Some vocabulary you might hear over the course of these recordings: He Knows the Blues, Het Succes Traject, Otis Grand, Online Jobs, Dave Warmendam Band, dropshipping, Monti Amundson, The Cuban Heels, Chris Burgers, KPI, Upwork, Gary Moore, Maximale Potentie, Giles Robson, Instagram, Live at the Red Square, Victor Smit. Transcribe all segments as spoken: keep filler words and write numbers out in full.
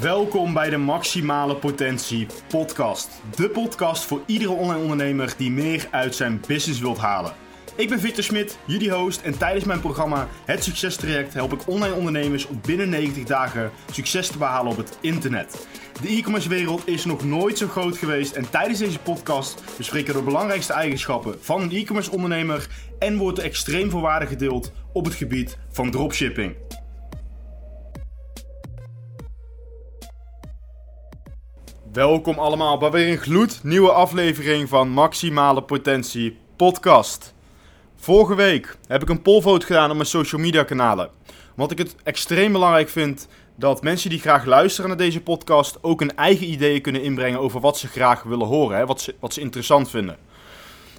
Welkom bij de Maximale Potentie podcast. De podcast voor iedere online ondernemer die meer uit zijn business wilt halen. Ik ben Victor Smit, jullie host, en tijdens mijn programma Het Succes Traject help ik online ondernemers om binnen negentig dagen succes te behalen op het internet. De e-commerce wereld is nog nooit zo groot geweest en tijdens deze podcast bespreken we de belangrijkste eigenschappen van een e-commerce ondernemer en wordt er extreem veel waarde gedeeld op het gebied van dropshipping. Welkom allemaal bij weer een gloednieuwe aflevering van Maximale Potentie podcast. Vorige week heb ik een pollvote gedaan op mijn social media kanalen. Omdat ik het extreem belangrijk vind dat mensen die graag luisteren naar deze podcast ook hun eigen ideeën kunnen inbrengen over wat ze graag willen horen. Hè, wat ze, wat ze interessant vinden.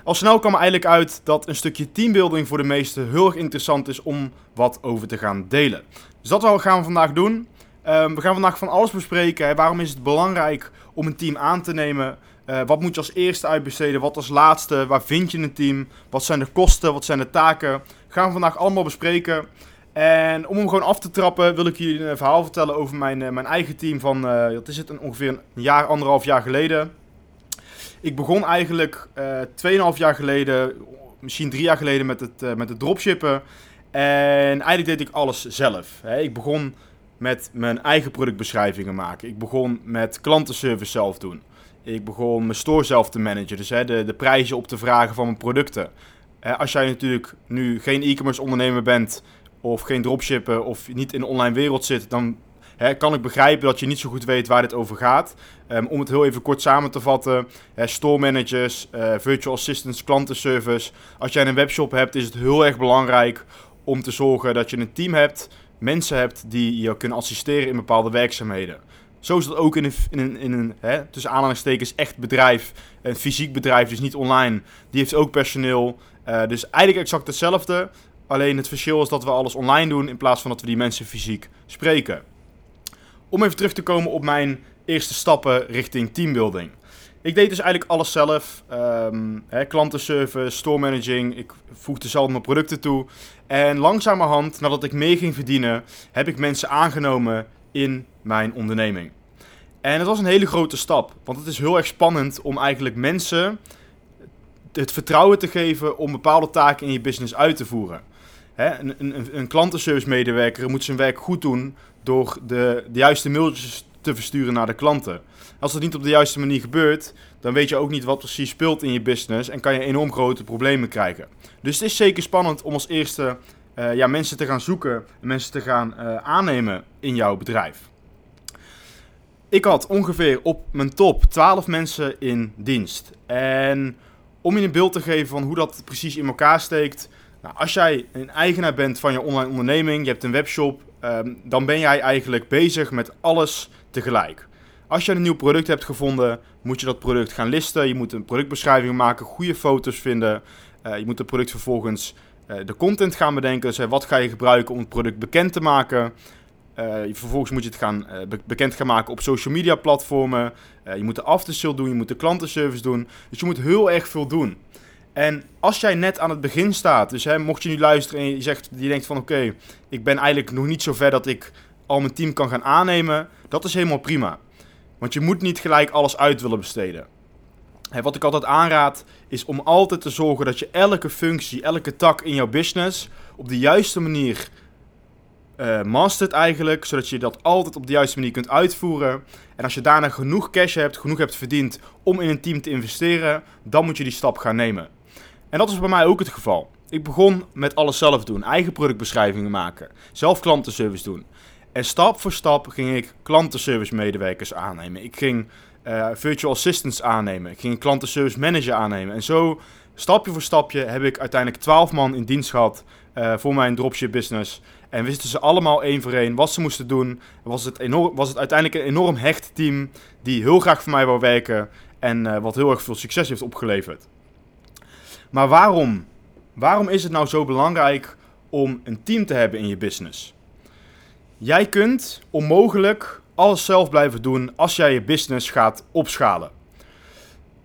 Al snel kwam er eigenlijk uit dat een stukje teambuilding voor de meesten heel erg interessant is om wat over te gaan delen. Dus dat gaan we vandaag doen. Um, we gaan vandaag van alles bespreken. Hè. Waarom is het belangrijk om een team aan te nemen? Uh, wat moet je als eerste uitbesteden? Wat als laatste? Waar vind je een team? Wat zijn de kosten? Wat zijn de taken? Gaan we vandaag allemaal bespreken. En om hem gewoon af te trappen wil ik jullie een verhaal vertellen over mijn, uh, mijn eigen team van uh, wat is het, een, ongeveer een jaar, anderhalf jaar geleden. Ik begon eigenlijk uh, tweeënhalf jaar geleden, misschien drie jaar geleden met het, uh, met het dropshippen. En eigenlijk deed ik alles zelf. Hè. Ik begon met mijn eigen productbeschrijvingen maken. Ik begon met klantenservice zelf doen. Ik begon mijn store zelf te managen. Dus hè, de, de prijzen op te vragen van mijn producten. Eh, als jij natuurlijk nu geen e-commerce ondernemer bent, of geen dropshipper, of niet in de online wereld zit, dan hè, kan ik begrijpen dat je niet zo goed weet waar dit over gaat. Um, om het heel even kort samen te vatten. Hè, store managers, uh, virtual assistants, klantenservice. Als jij een webshop hebt, is het heel erg belangrijk om te zorgen dat je een team hebt, mensen hebt die je kunnen assisteren in bepaalde werkzaamheden. Zo is dat ook in een, in een, in een hè, tussen aanhalingstekens echt bedrijf, een fysiek bedrijf, dus niet online. Die heeft ook personeel, uh, dus eigenlijk exact hetzelfde. Alleen het verschil is dat we alles online doen in plaats van dat we die mensen fysiek spreken. Om even terug te komen op mijn eerste stappen richting teambuilding. Ik deed dus eigenlijk alles zelf. Um, hè, klantenservice, store managing. Ik voegde zelf mijn producten toe. En langzamerhand, nadat ik meer ging verdienen, heb ik mensen aangenomen in mijn onderneming. En het was een hele grote stap. Want het is heel erg spannend om eigenlijk mensen het vertrouwen te geven om bepaalde taken in je business uit te voeren. Hè, een, een, een klantenservice medewerker moet zijn werk goed doen door de, de juiste mailtjes te versturen naar de klanten. Als dat niet op de juiste manier gebeurt, dan weet je ook niet wat precies speelt in je business en kan je enorm grote problemen krijgen. Dus het is zeker spannend om als eerste uh, ja, mensen te gaan zoeken en mensen te gaan uh, aannemen in jouw bedrijf. Ik had ongeveer op mijn top twaalf mensen in dienst. En om je een beeld te geven van hoe dat precies in elkaar steekt, nou, als jij een eigenaar bent van je online onderneming, je hebt een webshop, um, dan ben jij eigenlijk bezig met alles tegelijk. Als je een nieuw product hebt gevonden, moet je dat product gaan listen. Je moet een productbeschrijving maken, goede foto's vinden. Uh, je moet het product vervolgens uh, de content gaan bedenken. Dus hey, wat ga je gebruiken om het product bekend te maken? Uh, vervolgens moet je het gaan, uh, bekend gaan maken op social media platformen. Uh, je moet de aftersale doen, je moet de klantenservice doen. Dus je moet heel erg veel doen. En als jij net aan het begin staat, dus hey, mocht je nu luisteren en je, zegt, je denkt van oké, okay, ik ben eigenlijk nog niet zo ver dat ik al mijn team kan gaan aannemen. Dat is helemaal prima. Want je moet niet gelijk alles uit willen besteden. Hè, wat ik altijd aanraad is om altijd te zorgen dat je elke functie, elke tak in jouw business op de juiste manier uh, mastert eigenlijk. Zodat je dat altijd op de juiste manier kunt uitvoeren. En als je daarna genoeg cash hebt, genoeg hebt verdiend om in een team te investeren, dan moet je die stap gaan nemen. En dat is bij mij ook het geval. Ik begon met alles zelf doen. Eigen productbeschrijvingen maken. Zelf klantenservice doen. En stap voor stap ging ik klantenservice medewerkers aannemen. Ik ging uh, virtual assistants aannemen. Ik ging een klantenservice manager aannemen. En zo, stapje voor stapje, heb ik uiteindelijk twaalf man in dienst gehad uh, voor mijn dropship business. En wisten ze allemaal één voor één wat ze moesten doen. Was het, enorm, was het uiteindelijk een enorm hecht team die heel graag voor mij wou werken. En uh, wat heel erg veel succes heeft opgeleverd. Maar waarom? Waarom is het nou zo belangrijk om een team te hebben in je business? Jij kunt onmogelijk alles zelf blijven doen als jij je business gaat opschalen.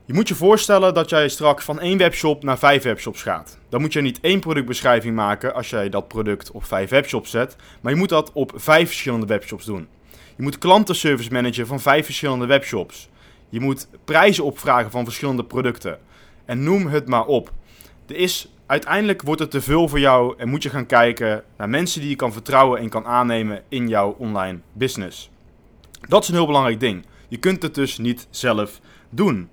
Je moet je voorstellen dat jij straks van één webshop naar vijf webshops gaat. Dan moet je niet één productbeschrijving maken als jij dat product op vijf webshops zet. Maar je moet dat op vijf verschillende webshops doen. Je moet klantenservice managen van vijf verschillende webshops. Je moet prijzen opvragen van verschillende producten. En noem het maar op. Er is, uiteindelijk wordt het te veel voor jou en moet je gaan kijken naar mensen die je kan vertrouwen en kan aannemen in jouw online business. Dat is een heel belangrijk ding. Je kunt het dus niet zelf doen.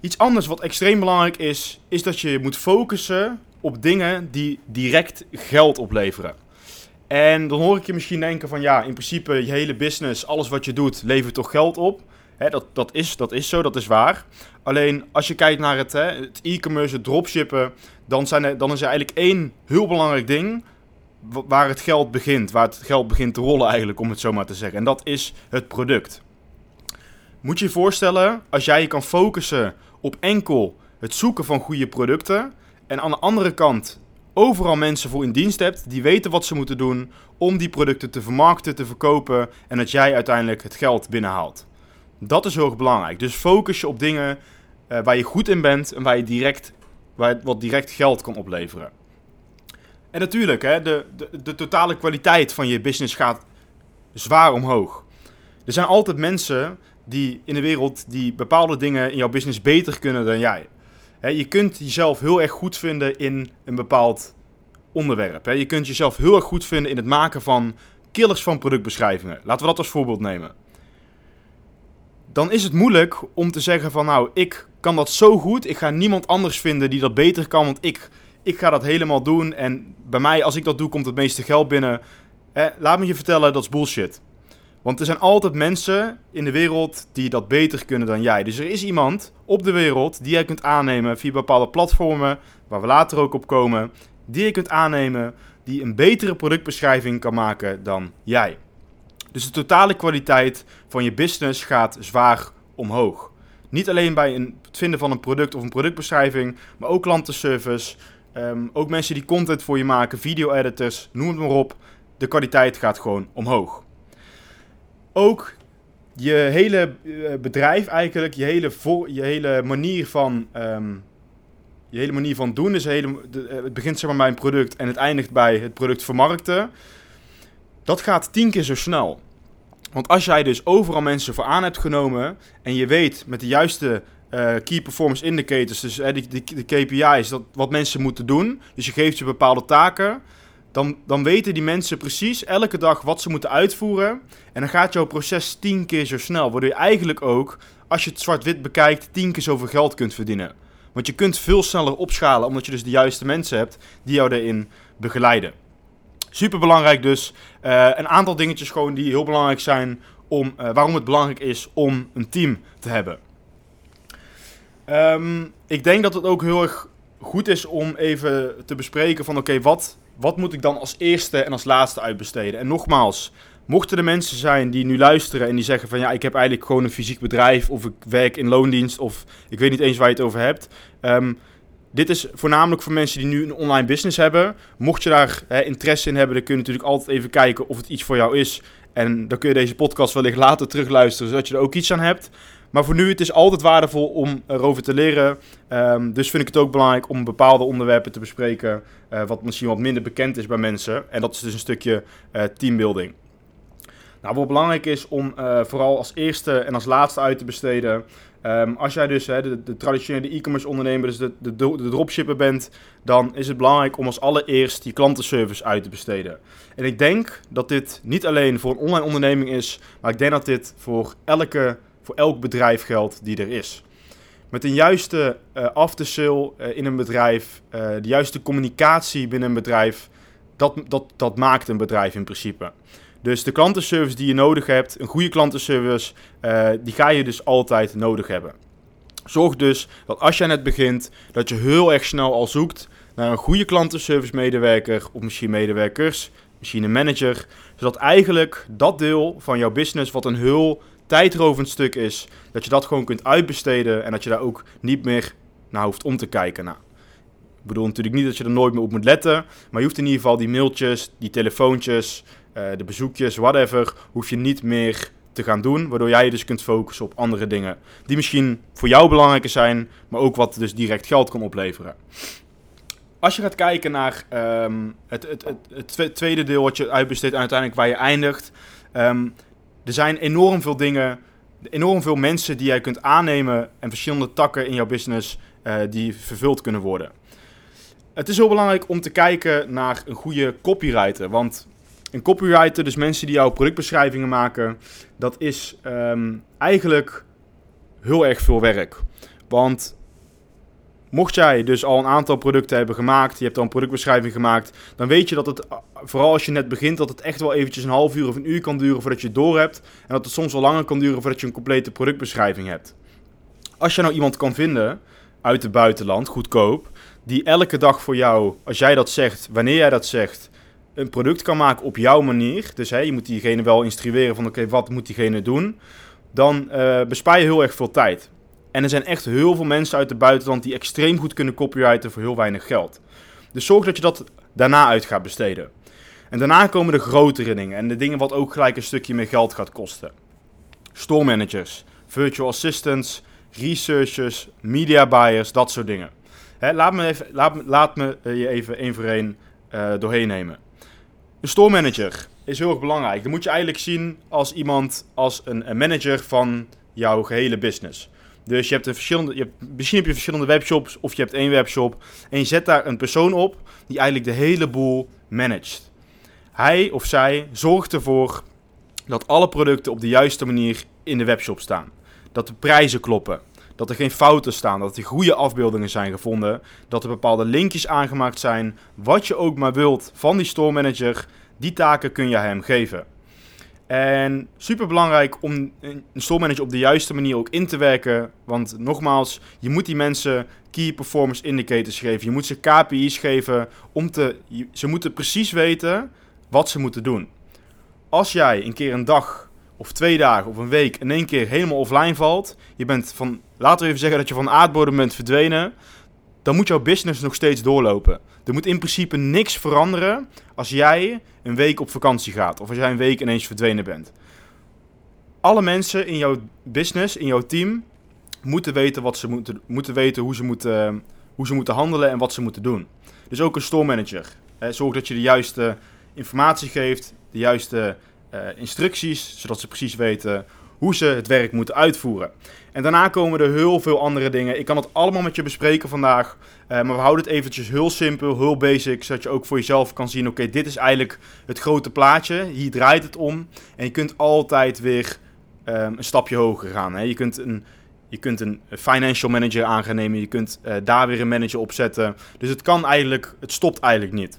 Iets anders wat extreem belangrijk is, is dat je moet focussen op dingen die direct geld opleveren. En dan hoor ik je misschien denken van ja, in principe je hele business, alles wat je doet, levert toch geld op. He, dat, dat, is, dat is zo, dat is waar. Alleen als je kijkt naar het, he, het e-commerce, het dropshippen, dan, zijn er, dan is er eigenlijk één heel belangrijk ding waar het geld begint. Waar het geld begint te rollen eigenlijk, om het zo maar te zeggen. En dat is het product. Moet je je voorstellen, als jij je kan focussen op enkel het zoeken van goede producten en aan de andere kant overal mensen voor in dienst hebt die weten wat ze moeten doen om die producten te vermarkten, te verkopen en dat jij uiteindelijk het geld binnenhaalt. Dat is heel erg belangrijk. Dus focus je op dingen uh, waar je goed in bent en waar je direct, waar je wat direct geld kan opleveren. En natuurlijk, hè, de, de, de totale kwaliteit van je business gaat zwaar omhoog. Er zijn altijd mensen die in de wereld die bepaalde dingen in jouw business beter kunnen dan jij. He, je kunt jezelf heel erg goed vinden in een bepaald onderwerp. He, je kunt jezelf heel erg goed vinden in het maken van killers van productbeschrijvingen. Laten we dat als voorbeeld nemen. Dan is het moeilijk om te zeggen van nou, ik kan dat zo goed. Ik ga niemand anders vinden die dat beter kan, want ik, ik ga dat helemaal doen. En bij mij, als ik dat doe, komt het meeste geld binnen. He, laat me je vertellen, dat is bullshit. Want er zijn altijd mensen in de wereld die dat beter kunnen dan jij. Dus er is iemand op de wereld die jij kunt aannemen via bepaalde platformen, waar we later ook op komen, die je kunt aannemen die een betere productbeschrijving kan maken dan jij. Dus de totale kwaliteit van je business gaat zwaar omhoog. Niet alleen bij een, het vinden van een product of een productbeschrijving, maar ook klantenservice, um, ook mensen die content voor je maken, video-editors, noem het maar op. De kwaliteit gaat gewoon omhoog. Ook je hele bedrijf eigenlijk, je hele, vo- je hele, manier, van, um, je hele manier van doen, is hele, de, het begint zeg maar bij een product en het eindigt bij het product vermarkten. Dat gaat tien keer zo snel. Want als jij dus overal mensen voor aan hebt genomen en je weet met de juiste uh, key performance indicators, dus uh, de, de, de K P I's, dat, wat mensen moeten doen, dus je geeft ze bepaalde taken. Dan, dan weten die mensen precies elke dag wat ze moeten uitvoeren. En dan gaat jouw proces tien keer zo snel. Waardoor je eigenlijk ook, als je het zwart-wit bekijkt, tien keer zoveel geld kunt verdienen. Want je kunt veel sneller opschalen, omdat je dus de juiste mensen hebt die jou daarin begeleiden. Superbelangrijk dus. Uh, een aantal dingetjes gewoon die heel belangrijk zijn, om, uh, waarom het belangrijk is om een team te hebben. Um, ik denk dat het ook heel erg goed is om even te bespreken van oké, okay, wat... Wat moet ik dan als eerste en als laatste uitbesteden? En nogmaals, mochten er mensen zijn die nu luisteren en die zeggen van ja, ik heb eigenlijk gewoon een fysiek bedrijf of ik werk in loondienst of ik weet niet eens waar je het over hebt. Um, dit is voornamelijk voor mensen die nu een online business hebben. Mocht je daar he, interesse in hebben, dan kun je natuurlijk altijd even kijken of het iets voor jou is. En dan kun je deze podcast wellicht later terugluisteren, zodat je er ook iets aan hebt. Maar voor nu, het is altijd waardevol om erover te leren. Um, dus vind ik het ook belangrijk om bepaalde onderwerpen te bespreken, Uh, wat misschien wat minder bekend is bij mensen. En dat is dus een stukje uh, teambuilding. Nou, wat belangrijk is om uh, vooral als eerste en als laatste uit te besteden. Um, als jij dus he, de, de traditionele e-commerce ondernemer, dus de, de, de dropshipper bent, dan is het belangrijk om als allereerst je klantenservice uit te besteden. En ik denk dat dit niet alleen voor een online onderneming is, maar ik denk dat dit voor elke... Voor elk bedrijf geldt die er is. Met een juiste uh, aftersale uh, in een bedrijf, uh, de juiste communicatie binnen een bedrijf, dat, dat, dat maakt een bedrijf in principe. Dus de klantenservice die je nodig hebt, een goede klantenservice, uh, die ga je dus altijd nodig hebben. Zorg dus dat als jij net begint, dat je heel erg snel al zoekt naar een goede klantenservice medewerker of misschien medewerkers, misschien een manager, zodat eigenlijk dat deel van jouw business wat een heel tijdrovend stuk is, dat je dat gewoon kunt uitbesteden en dat je daar ook niet meer naar hoeft om te kijken. Nou, ik bedoel natuurlijk niet dat je er nooit meer op moet letten, maar je hoeft in ieder geval die mailtjes, die telefoontjes, uh, de bezoekjes, whatever, hoef je niet meer te gaan doen, waardoor jij je dus kunt focussen op andere dingen die misschien voor jou belangrijker zijn, maar ook wat dus direct geld kan opleveren. Als je gaat kijken naar um, het, het, het, het tweede deel wat je uitbesteedt en uiteindelijk waar je eindigt, um, Er zijn enorm veel dingen, enorm veel mensen die jij kunt aannemen en verschillende takken in jouw business uh, die vervuld kunnen worden. Het is heel belangrijk om te kijken naar een goede copywriter, want een copywriter, dus mensen die jouw productbeschrijvingen maken, dat is um, eigenlijk heel erg veel werk. Want mocht jij dus al een aantal producten hebben gemaakt, je hebt al een productbeschrijving gemaakt, dan weet je dat het, vooral als je net begint, dat het echt wel eventjes een half uur of een uur kan duren voordat je het door hebt. En dat het soms wel langer kan duren voordat je een complete productbeschrijving hebt. Als je nou iemand kan vinden, uit het buitenland, goedkoop, die elke dag voor jou, als jij dat zegt, wanneer jij dat zegt, een product kan maken op jouw manier. Dus hè, je moet diegene wel instrueren van oké, okay, wat moet diegene doen? Dan uh, bespaar je heel erg veel tijd. En er zijn echt heel veel mensen uit het buitenland die extreem goed kunnen copywriten voor heel weinig geld. Dus zorg dat je dat daarna uit gaat besteden. En daarna komen de grotere dingen en de dingen wat ook gelijk een stukje meer geld gaat kosten. Store managers, virtual assistants, researchers, media buyers, dat soort dingen. Hè, laat me, even, laat, laat me je even één voor één uh, doorheen nemen. Een store manager is heel erg belangrijk. Dat moet je eigenlijk zien als iemand, als een, een manager van jouw gehele business. Dus je hebt een verschillende, je hebt, misschien heb je verschillende webshops of je hebt één webshop. En je zet daar een persoon op die eigenlijk de hele boel managt. Hij of zij zorgt ervoor dat alle producten op de juiste manier in de webshop staan. Dat de prijzen kloppen. Dat er geen fouten staan. Dat er goede afbeeldingen zijn gevonden. Dat er bepaalde linkjes aangemaakt zijn. Wat je ook maar wilt van die store manager. Die taken kun je hem geven. En super belangrijk om een store manager op de juiste manier ook in te werken. Want nogmaals, je moet die mensen key performance indicators geven. Je moet ze K P I's geven. Om te, ze moeten precies weten wat ze moeten doen. Als jij een keer een dag of twee dagen of een week in één keer helemaal offline valt. Je bent van, laten we even zeggen dat je van de aardbodem bent verdwenen. Dan moet jouw business nog steeds doorlopen. Er moet in principe niks veranderen als jij een week op vakantie gaat. Of als jij een week ineens verdwenen bent. Alle mensen in jouw business, in jouw team, moeten weten, wat ze moeten, moeten weten hoe, ze moeten, hoe ze moeten handelen en wat ze moeten doen. Dus ook een store manager. Zorg dat je de juiste informatie geeft, de juiste instructies, zodat ze precies weten hoe ze het werk moeten uitvoeren. En daarna komen er heel veel andere dingen. Ik kan het allemaal met je bespreken vandaag. Maar we houden het eventjes heel simpel, heel basic. Zodat je ook voor jezelf kan zien, oké, okay, dit is eigenlijk het grote plaatje. Hier draait het om. En je kunt altijd weer um, een stapje hoger gaan. Hè. Je kunt een, je kunt een financial manager aan gaan nemen. Je kunt uh, daar weer een manager op zetten. Dus het kan eigenlijk, het stopt eigenlijk niet.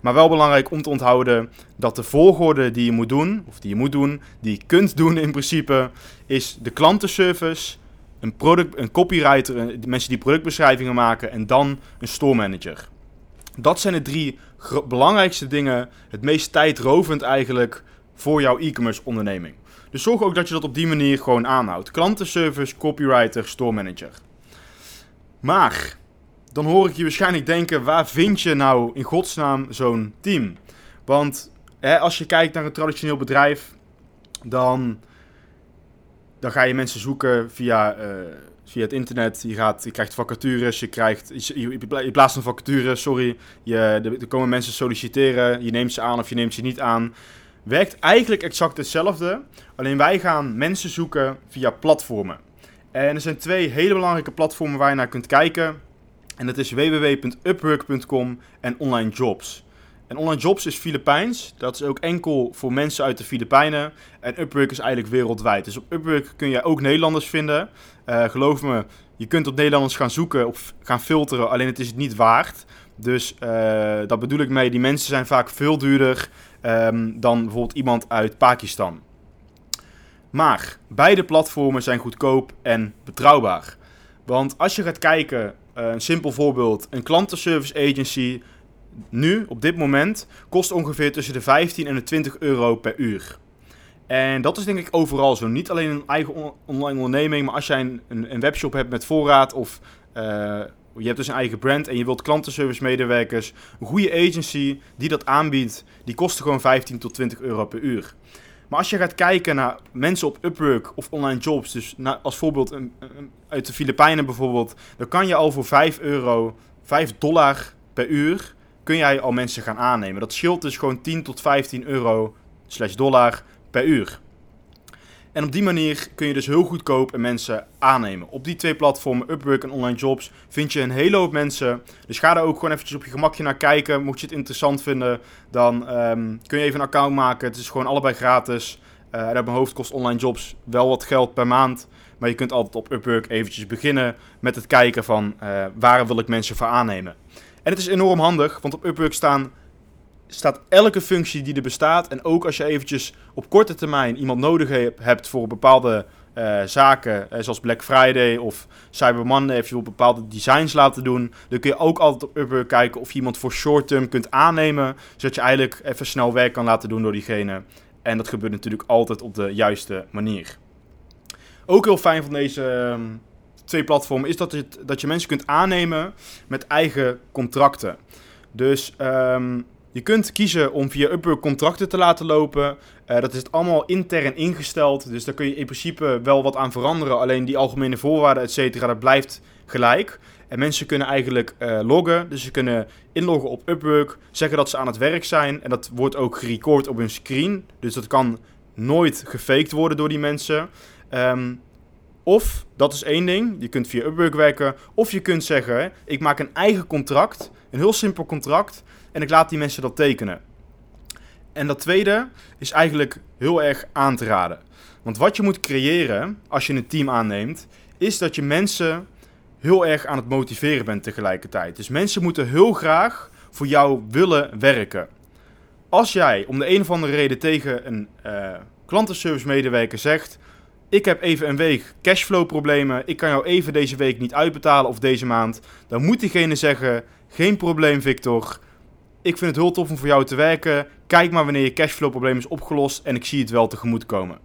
Maar wel belangrijk om te onthouden dat de volgorde die je moet doen, of die je moet doen, die je kunt doen in principe, is de klantenservice, een, product, een copywriter, mensen die productbeschrijvingen maken en dan een store manager. Dat zijn de drie gro- belangrijkste dingen, het meest tijdrovend eigenlijk, voor jouw e-commerce onderneming. Dus zorg ook dat je dat op die manier gewoon aanhoudt. Klantenservice, copywriter, store manager. Maar dan hoor ik je waarschijnlijk denken, waar vind je nou in godsnaam zo'n team? Want hè, als je kijkt naar een traditioneel bedrijf, dan, dan ga je mensen zoeken via, uh, via het internet. Je, gaat, je krijgt vacatures, je, krijgt, je, je plaatst een vacature, sorry. Je, er komen mensen solliciteren, je neemt ze aan of je neemt ze niet aan. Werkt eigenlijk exact hetzelfde, alleen wij gaan mensen zoeken via platformen. En er zijn twee hele belangrijke platformen waar je naar kunt kijken. En dat is w w w punt upwork punt com en Online Jobs. En Online Jobs is Filipijns. Dat is ook enkel voor mensen uit de Filipijnen. En Upwork is eigenlijk wereldwijd. Dus op Upwork kun je ook Nederlanders vinden. Uh, geloof me, je kunt op Nederlanders gaan zoeken, op, gaan filteren. Alleen het is het niet waard. Dus uh, daar bedoel ik mee. Die mensen zijn vaak veel duurder um, dan bijvoorbeeld iemand uit Pakistan. Maar beide platformen zijn goedkoop en betrouwbaar. Want als je gaat kijken, Uh, een simpel voorbeeld, een klantenservice agency nu, op dit moment, kost ongeveer tussen de vijftien en de twintig euro per uur. En dat is denk ik overal zo. Niet alleen een eigen on- online onderneming, maar als jij een, een, een webshop hebt met voorraad of uh, je hebt dus een eigen brand en je wilt klantenservice medewerkers, een goede agency die dat aanbiedt, die kost gewoon vijftien tot twintig euro per uur. Maar als je gaat kijken naar mensen op Upwork of Online Jobs, dus nou, als voorbeeld een, een, uit de Filipijnen bijvoorbeeld, dan kan je al voor vijf euro, vijf dollar per uur, kun jij al mensen gaan aannemen. Dat scheelt dus gewoon tien tot vijftien euro slash dollar per uur. En op die manier kun je dus heel goedkoop mensen aannemen. Op die twee platformen, Upwork en Online Jobs, vind je een hele hoop mensen. Dus ga daar ook gewoon eventjes op je gemakje naar kijken. Mocht je het interessant vinden, dan um, kun je even een account maken. Het is gewoon allebei gratis. Uh, en op mijn hoofd kost Online Jobs wel wat geld per maand. Maar je kunt altijd op Upwork eventjes beginnen met het kijken van uh, waar wil ik mensen voor aannemen. En het is enorm handig, want op Upwork staan... staat elke functie die er bestaat. En ook als je eventjes op korte termijn iemand nodig hebt voor bepaalde uh, zaken, zoals Black Friday of Cyber Monday, of je wil bepaalde designs laten doen, dan kun je ook altijd op Upwork kijken of je iemand voor short term kunt aannemen, zodat je eigenlijk even snel werk kan laten doen door diegene. En dat gebeurt natuurlijk altijd op de juiste manier. Ook heel fijn van deze uh, twee platformen is dat, het, dat je mensen kunt aannemen met eigen contracten. Dus... Um, Je kunt kiezen om via Upwork contracten te laten lopen. Uh, dat is het allemaal intern ingesteld. Dus daar kun je in principe wel wat aan veranderen. Alleen die algemene voorwaarden, et cetera, dat blijft gelijk. En mensen kunnen eigenlijk uh, loggen. Dus ze kunnen inloggen op Upwork. Zeggen dat ze aan het werk zijn. En dat wordt ook gerecord op hun screen. Dus dat kan nooit gefaked worden door die mensen. Um, of, dat is één ding. Je kunt via Upwork werken. Of je kunt zeggen, ik maak een eigen contract. Een heel simpel contract. En ik laat die mensen dat tekenen. En dat tweede is eigenlijk heel erg aan te raden. Want wat je moet creëren als je een team aanneemt, is dat je mensen heel erg aan het motiveren bent tegelijkertijd. Dus mensen moeten heel graag voor jou willen werken. Als jij om de een of andere reden tegen een uh, klantenservice medewerker zegt, ik heb even een week cashflow problemen, ik kan jou even deze week niet uitbetalen of deze maand. Dan moet diegene zeggen, geen probleem Victor. Ik vind het heel tof om voor jou te werken. Kijk maar wanneer je cashflow-probleem is opgelost en ik zie het wel tegemoetkomen.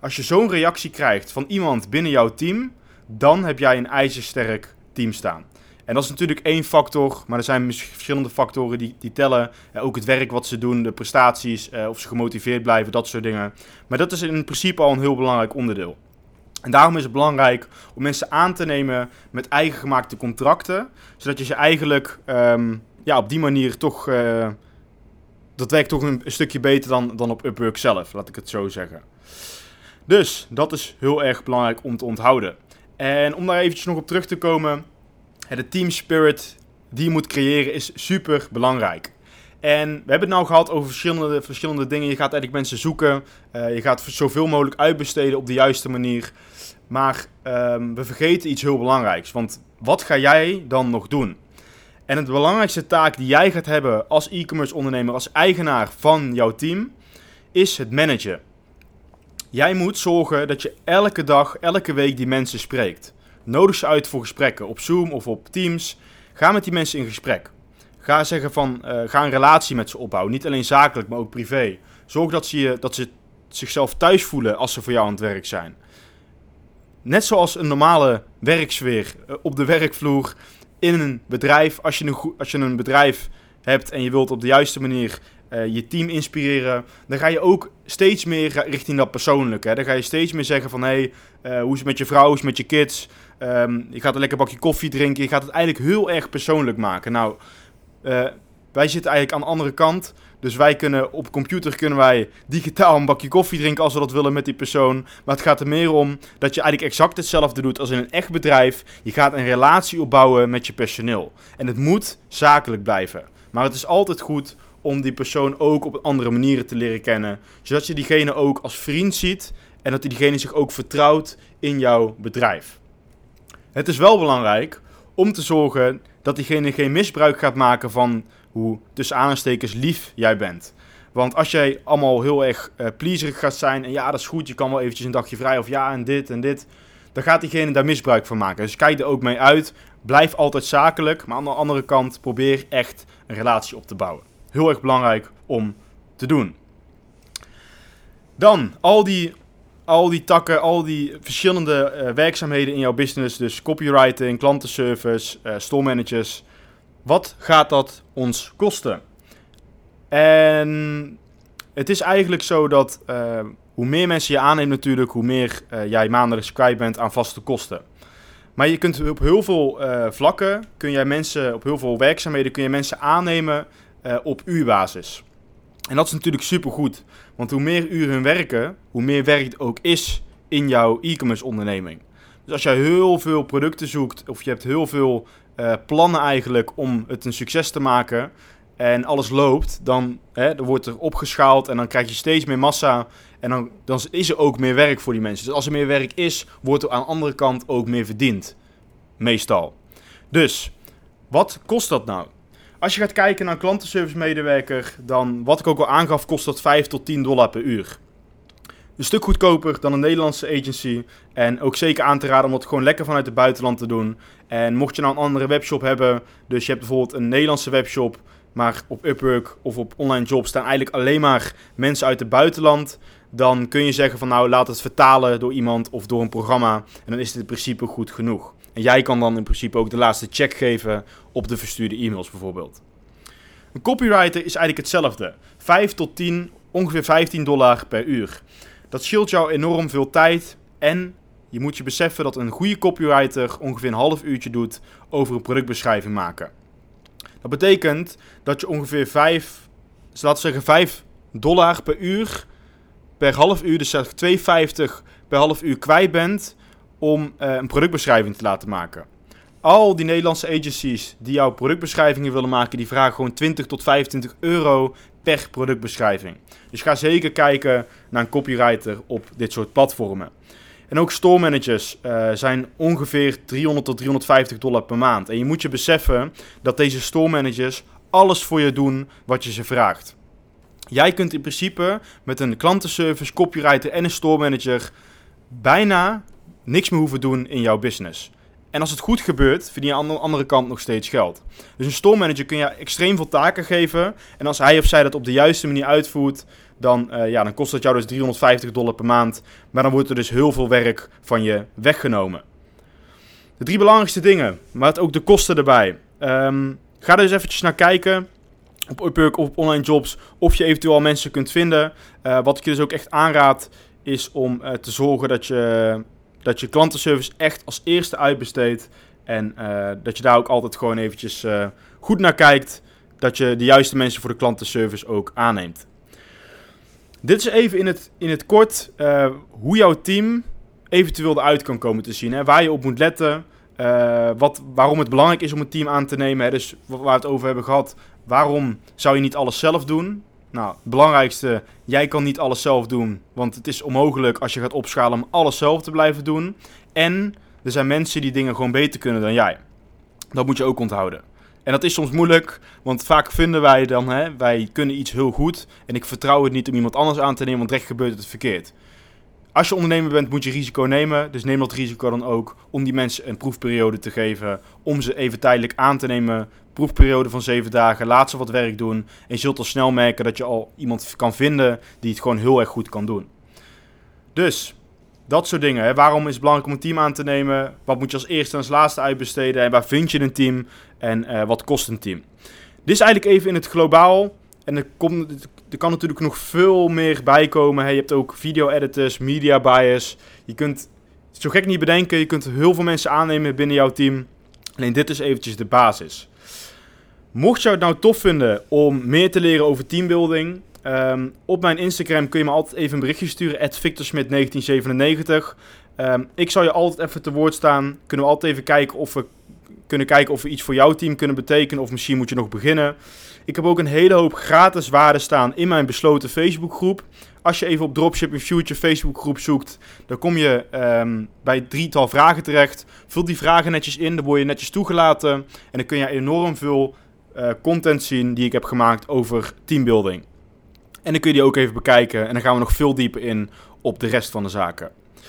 Als je zo'n reactie krijgt van iemand binnen jouw team, dan heb jij een ijzersterk team staan. En dat is natuurlijk één factor, maar er zijn verschillende factoren die, die tellen. Eh, ook het werk wat ze doen, de prestaties, eh, of ze gemotiveerd blijven, dat soort dingen. Maar dat is in principe al een heel belangrijk onderdeel. En daarom is het belangrijk om mensen aan te nemen met eigen gemaakte contracten, zodat je ze eigenlijk... Um, Ja, op die manier toch, uh, dat werkt toch een stukje beter dan, dan op Upwork zelf, laat ik het zo zeggen. Dus, dat is heel erg belangrijk om te onthouden. En om daar eventjes nog op terug te komen, de team spirit die je moet creëren is super belangrijk. En we hebben het nou gehad over verschillende, verschillende dingen. Je gaat eigenlijk mensen zoeken, uh, je gaat zoveel mogelijk uitbesteden op de juiste manier. Maar uh, we vergeten iets heel belangrijks, want wat ga jij dan nog doen? En het belangrijkste taak die jij gaat hebben als e-commerce ondernemer, als eigenaar van jouw team, is het managen. Jij moet zorgen dat je elke dag, elke week die mensen spreekt. Nodig ze uit voor gesprekken op Zoom of op Teams. Ga met die mensen in gesprek. Ga zeggen van, uh, ga een relatie met ze opbouwen. Niet alleen zakelijk, maar ook privé. Zorg dat ze, dat ze zichzelf thuis voelen als ze voor jou aan het werk zijn. Net zoals een normale werksfeer uh, op de werkvloer. In een bedrijf, als je een, als je een bedrijf hebt en je wilt op de juiste manier uh, je team inspireren, dan ga je ook steeds meer richting dat persoonlijke. Hè? Dan ga je steeds meer zeggen van, hé, hey, uh, hoe is het met je vrouw, hoe is het met je kids? Um, je gaat een lekker bakje koffie drinken, je gaat het eigenlijk heel erg persoonlijk maken. Nou, uh, wij zitten eigenlijk aan de andere kant, dus wij kunnen op computer kunnen wij digitaal een bakje koffie drinken als we dat willen met die persoon. Maar het gaat er meer om dat je eigenlijk exact hetzelfde doet als in een echt bedrijf. Je gaat een relatie opbouwen met je personeel. En het moet zakelijk blijven. Maar het is altijd goed om die persoon ook op andere manieren te leren kennen. Zodat je diegene ook als vriend ziet en dat diegene zich ook vertrouwt in jouw bedrijf. Het is wel belangrijk om te zorgen dat diegene geen misbruik gaat maken van hoe tussen aanstekens lief jij bent. Want als jij allemaal heel erg uh, pleaserig gaat zijn en ja, dat is goed, je kan wel eventjes een dagje vrij of ja en dit en dit, dan gaat diegene daar misbruik van maken. Dus kijk er ook mee uit. Blijf altijd zakelijk, maar aan de andere kant probeer echt een relatie op te bouwen. Heel erg belangrijk om te doen. Dan, al die... Al die takken, al die verschillende uh, werkzaamheden in jouw business, dus copywriting, klantenservice, uh, store managers. Wat gaat dat ons kosten? En het is eigenlijk zo dat uh, hoe meer mensen je aanneemt natuurlijk, hoe meer uh, jij maandelijks kwijt bent aan vaste kosten. Maar je kunt op heel veel uh, vlakken, kun jij mensen, op heel veel werkzaamheden kun je mensen aannemen uh, op uurbasis. En dat is natuurlijk supergoed. Want hoe meer uren werken, hoe meer werk het ook is in jouw e-commerce onderneming. Dus als jij heel veel producten zoekt of je hebt heel veel uh, plannen eigenlijk om het een succes te maken en alles loopt, dan, hè, dan wordt er opgeschaald en dan krijg je steeds meer massa en dan, dan is er ook meer werk voor die mensen. Dus als er meer werk is, wordt er aan de andere kant ook meer verdiend. Meestal. Dus, wat kost dat nou? Als je gaat kijken naar een klantenservice medewerker, dan, wat ik ook al aangaf, kost dat vijf tot tien dollar per uur. Een stuk goedkoper dan een Nederlandse agency. En ook zeker aan te raden om dat gewoon lekker vanuit het buitenland te doen. En mocht je nou een andere webshop hebben, dus je hebt bijvoorbeeld een Nederlandse webshop, maar op Upwork of op Online Jobs staan eigenlijk alleen maar mensen uit het buitenland, dan kun je zeggen van nou, laat het vertalen door iemand of door een programma. En dan is het in principe goed genoeg. En jij kan dan in principe ook de laatste check geven op de verstuurde e-mails bijvoorbeeld. Een copywriter is eigenlijk hetzelfde. vijf tot tien, ongeveer vijftien dollar per uur. Dat scheelt jou enorm veel tijd en je moet je beseffen dat een goede copywriter ongeveer een half uurtje doet over een productbeschrijving maken. Dat betekent dat je ongeveer vijf, dus laten we zeggen vijf dollar per uur, per half uur, dus twee vijftig per half uur kwijt bent om uh, een productbeschrijving te laten maken. Al die Nederlandse agencies die jouw productbeschrijvingen willen maken, die vragen gewoon twintig tot vijfentwintig euro per productbeschrijving. Dus ga zeker kijken naar een copywriter op dit soort platformen. En ook store managers uh, zijn ongeveer driehonderd tot driehonderdvijftig dollar per maand. En je moet je beseffen dat deze store managers alles voor je doen wat je ze vraagt. Jij kunt in principe met een klantenservice, copywriter en een store manager bijna niks meer hoeven doen in jouw business. En als het goed gebeurt, verdien je aan de andere kant nog steeds geld. Dus een store manager kun je extreem veel taken geven. En als hij of zij dat op de juiste manier uitvoert, dan, uh, ja, dan kost dat jou dus driehonderdvijftig dollar per maand. Maar dan wordt er dus heel veel werk van je weggenomen. De drie belangrijkste dingen, maar ook de kosten erbij. Um, ga er dus eventjes naar kijken op Upwork of op Online Jobs of je eventueel al mensen kunt vinden. Uh, wat ik je dus ook echt aanraad is om uh, te zorgen dat je... dat je klantenservice echt als eerste uitbesteedt. En uh, dat je daar ook altijd gewoon eventjes uh, goed naar kijkt. Dat je de juiste mensen voor de klantenservice ook aanneemt. Dit is even in het, in het kort uh, hoe jouw team eventueel eruit kan komen te zien. Hè? Waar je op moet letten. Uh, wat, waarom het belangrijk is om een team aan te nemen. Hè? Dus waar we het over hebben gehad. Waarom zou je niet alles zelf doen? Nou, het belangrijkste, jij kan niet alles zelf doen, want het is onmogelijk als je gaat opschalen om alles zelf te blijven doen. En er zijn mensen die dingen gewoon beter kunnen dan jij. Dat moet je ook onthouden. En dat is soms moeilijk, want vaak vinden wij dan, hè, wij kunnen iets heel goed en ik vertrouw het niet om iemand anders aan te nemen, want recht gebeurt het verkeerd. Als je ondernemer bent, moet je risico nemen, dus neem dat risico dan ook om die mensen een proefperiode te geven, om ze even tijdelijk aan te nemen. Proefperiode van zeven dagen, laat ze wat werk doen. En je zult al snel merken dat je al iemand kan vinden die het gewoon heel erg goed kan doen. Dus, dat soort dingen. Hè. Waarom is het belangrijk om een team aan te nemen? Wat moet je als eerste en als laatste uitbesteden? En waar vind je een team? En uh, wat kost een team? Dit is eigenlijk even in het globaal. En er, komt, er kan natuurlijk nog veel meer bij komen. Hè. Je hebt ook video-editors, media buyers. Je kunt, zo gek niet bedenken, je kunt heel veel mensen aannemen binnen jouw team. Alleen dit is eventjes de basis. Mocht je het nou tof vinden om meer te leren over teambuilding, um, op mijn Instagram kun je me altijd even een berichtje sturen, at victor smit negentien zevenennegentig. Um, ik zal je altijd even te woord staan. Kunnen we altijd even kijken of we kunnen kijken of we iets voor jouw team kunnen betekenen of misschien moet je nog beginnen. Ik heb ook een hele hoop gratis waarden staan in mijn besloten Facebookgroep. Als je even op Dropshipping Future Facebookgroep zoekt, dan kom je um, bij drietal vragen terecht. Vul die vragen netjes in, dan word je netjes toegelaten en dan kun je enorm veel content zien die ik heb gemaakt over teambuilding. En dan kun je die ook even bekijken. En dan gaan we nog veel dieper in op de rest van de zaken. Oké,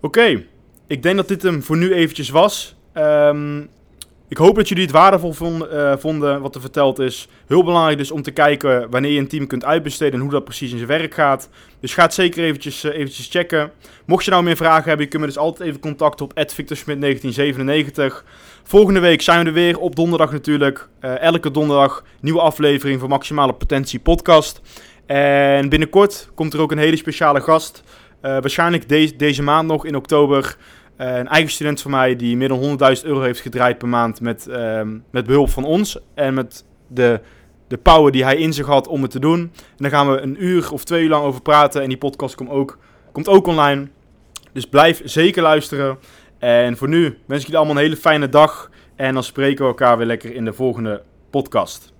okay. Ik denk dat dit hem voor nu eventjes was. Um, ik hoop dat jullie het waardevol vonden, uh, vonden wat er verteld is. Heel belangrijk dus om te kijken wanneer je een team kunt uitbesteden en hoe dat precies in zijn werk gaat. Dus ga het zeker eventjes, uh, eventjes checken. Mocht je nou meer vragen hebben, je kunt me dus altijd even contacten op at victor smit negentien zevenennegentig. Volgende week zijn we er weer, op donderdag natuurlijk. Uh, elke donderdag nieuwe aflevering van Maximale Potentie podcast. En binnenkort komt er ook een hele speciale gast. Uh, waarschijnlijk de- deze maand nog, in oktober. Uh, een eigen student van mij die meer dan honderdduizend euro heeft gedraaid per maand met, uh, met behulp van ons. En met de de power die hij in zich had om het te doen. En daar gaan we een uur of twee uur lang over praten. En die podcast komt ook, komt ook online. Dus blijf zeker luisteren. En voor nu wens ik jullie allemaal een hele fijne dag. En dan spreken we elkaar weer lekker in de volgende podcast.